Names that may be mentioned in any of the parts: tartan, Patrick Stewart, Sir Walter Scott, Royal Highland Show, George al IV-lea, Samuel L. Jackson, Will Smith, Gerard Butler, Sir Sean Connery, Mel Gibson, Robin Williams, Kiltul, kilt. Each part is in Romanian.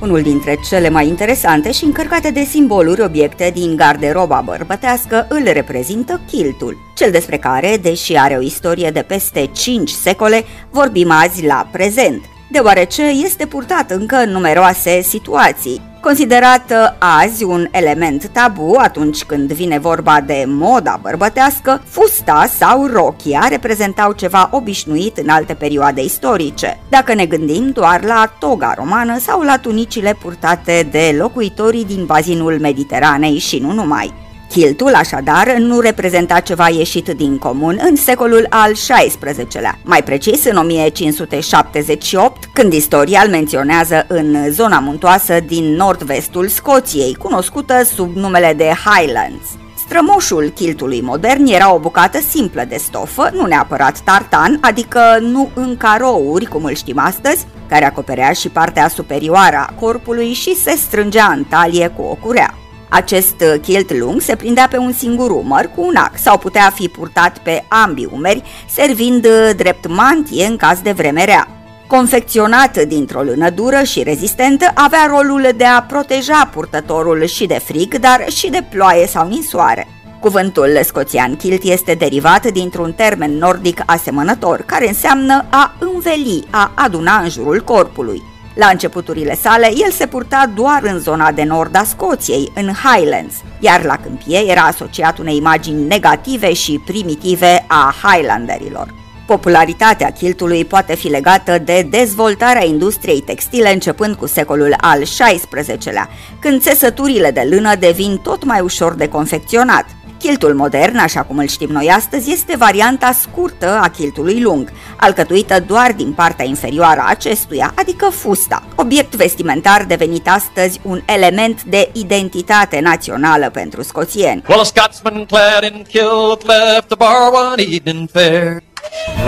Unul dintre cele mai interesante și încărcate de simboluri obiecte din garderoba bărbătească îl reprezintă kiltul, cel despre care, deși are o istorie de peste 5 secole, vorbim azi la prezent, deoarece este purtat încă în numeroase situații. Considerat azi un element tabu atunci când vine vorba de moda bărbătească, fusta sau rochia reprezentau ceva obișnuit în alte perioade istorice, dacă ne gândim doar la toga romană sau la tunicile purtate de locuitorii din bazinul Mediteranei și nu numai. Kiltul, așadar, nu reprezenta ceva ieșit din comun în secolul al XVI-lea, mai precis în 1578, când istoria îl menționează în zona muntoasă din nord-vestul Scoției, cunoscută sub numele de Highlands. Strămoșul kiltului modern era o bucată simplă de stofă, nu neapărat tartan, adică nu în carouri, cum îl știm astăzi, care acoperea și partea superioară a corpului și se strângea în talie cu o curea. Acest kilt lung se prindea pe un singur umăr cu un ac sau putea fi purtat pe ambii umeri, servind drept mantie în caz de vreme rea. Confecționat dintr-o lână dură și rezistentă, avea rolul de a proteja purtătorul și de frig, dar și de ploaie sau ninsoare. Cuvântul scoțian kilt este derivat dintr-un termen nordic asemănător, care înseamnă a înveli, a aduna în jurul corpului. La începuturile sale, el se purta doar în zona de nord a Scoției, în Highlands, iar la câmpie era asociat unei imagini negative și primitive a Highlanderilor. Popularitatea kiltului poate fi legată de dezvoltarea industriei textile începând cu secolul al XVI-lea, când țesăturile de lână devin tot mai ușor de confecționat. Kiltul modern, așa cum îl știm noi astăzi, este varianta scurtă a kiltului lung, alcătuită doar din partea inferioară a acestuia, adică fusta, obiect vestimentar devenit astăzi un element de identitate națională pentru scoțieni. Well, a Scotsman clad in kilt left the bar one evening fair.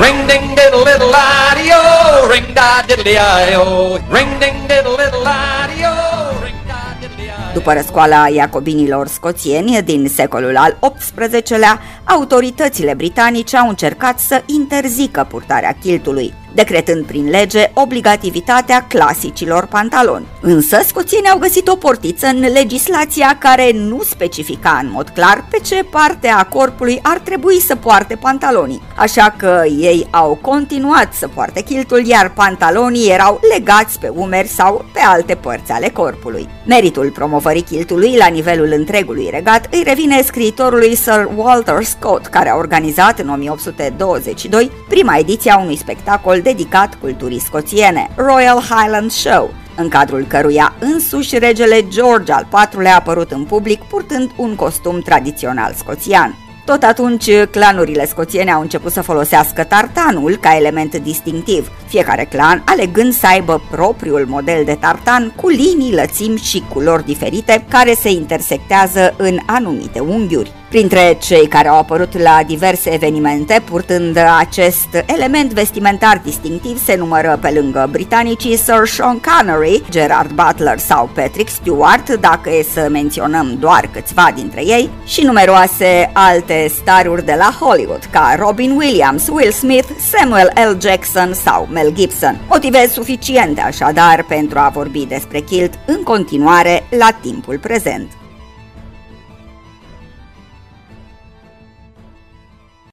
Ring ding diddle little ideo, ring da diddle io, ring ding diddle little ideo. După răscoala iacobinilor scoțieni din secolul al XVIII-lea, autoritățile britanice au încercat să interzică purtarea kiltului, decretând prin lege obligativitatea clasicilor pantaloni. Însă, scoțienii au găsit o portiță în legislația care nu specifica în mod clar pe ce parte a corpului ar trebui să poarte pantalonii, așa că ei au continuat să poarte kiltul, iar pantalonii erau legați pe umeri sau pe alte părți ale corpului. Meritul promovării kiltului la nivelul întregului regat îi revine scriitorului Sir Walter Scott, care a organizat în 1822 prima ediție a unui spectacol dedicat culturii scoțiene, Royal Highland Show, în cadrul căruia însuși regele George al IV-lea a apărut în public purtând un costum tradițional scoțian. Tot atunci, clanurile scoțiene au început să folosească tartanul ca element distinctiv, fiecare clan alegând să aibă propriul model de tartan cu linii, lățimi și culori diferite care se intersectează în anumite unghiuri. Printre cei care au apărut la diverse evenimente purtând acest element vestimentar distinctiv se numără pe lângă britanicii Sir Sean Connery, Gerard Butler sau Patrick Stewart, dacă e să menționăm doar câțiva dintre ei, și numeroase alte staruri de la Hollywood, ca Robin Williams, Will Smith, Samuel L. Jackson sau Mel Gibson. Motive suficiente așadar pentru a vorbi despre kilt în continuare la timpul prezent.